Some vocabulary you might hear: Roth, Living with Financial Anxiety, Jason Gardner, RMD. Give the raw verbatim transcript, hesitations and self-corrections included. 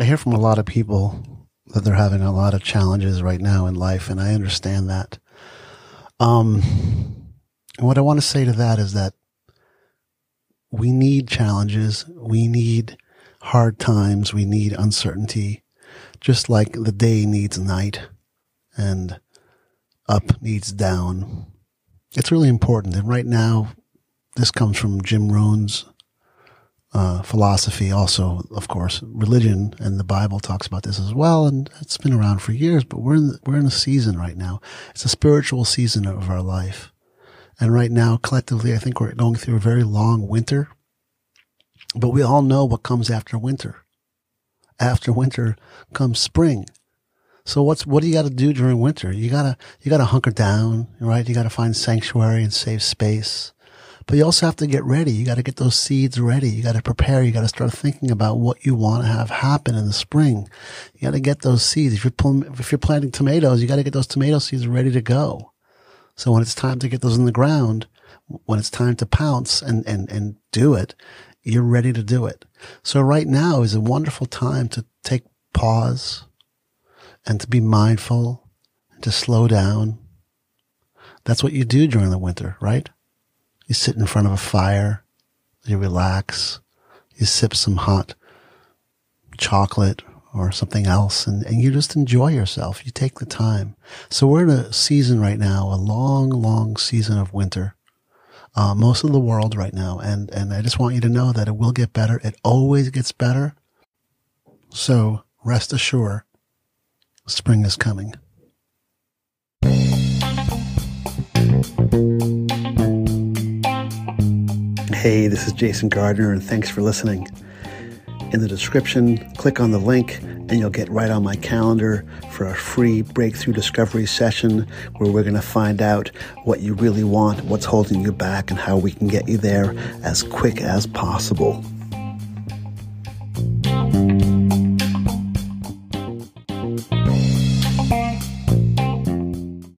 I hear from a lot of people that they're having a lot of challenges right now in life, and I understand that. Um, and what I want to say to that is that we need challenges. We need hard times. We need uncertainty, just like the day needs night and up needs down. It's really important. And right now, this comes from Jim Rohn's uh, philosophy also, of course, religion, and the Bible talks about this as well. And it's been around for years, but we're in the, we're in a season right now. It's a spiritual season of our life. And right now, collectively, I think we're going through a very long winter, but we all know what comes after winter. After winter comes spring. So what's, what do you got to do during winter? You gotta, you gotta hunker down, right? You gotta find sanctuary and safe space, but you also have to get ready. You gotta get those seeds ready. You gotta prepare. You gotta start thinking about what you want to have happen in the spring. You gotta get those seeds. If you're, pl- if you're planting tomatoes, you gotta get those tomato seeds ready to go. So when it's time to get those in the ground, when it's time to pounce and, and, and do it, you're ready to do it. So right now is a wonderful time to take pause and to be mindful and to slow down. That's what you do during the winter, right? You sit in front of a fire, you relax, you sip some hot chocolate or something else, and, and you just enjoy yourself. You take the time. So we're in a season right now, a long, long season of winter, uh, most of the world right now. And, and I just want you to know that it will get better. It always gets better. So rest assured, spring is coming. Hey, this is Jason Gardner, and thanks for listening. In the description, click on the link, and you'll get right on my calendar for a free breakthrough discovery session where we're going to find out what you really want, what's holding you back, and how we can get you there as quick as possible.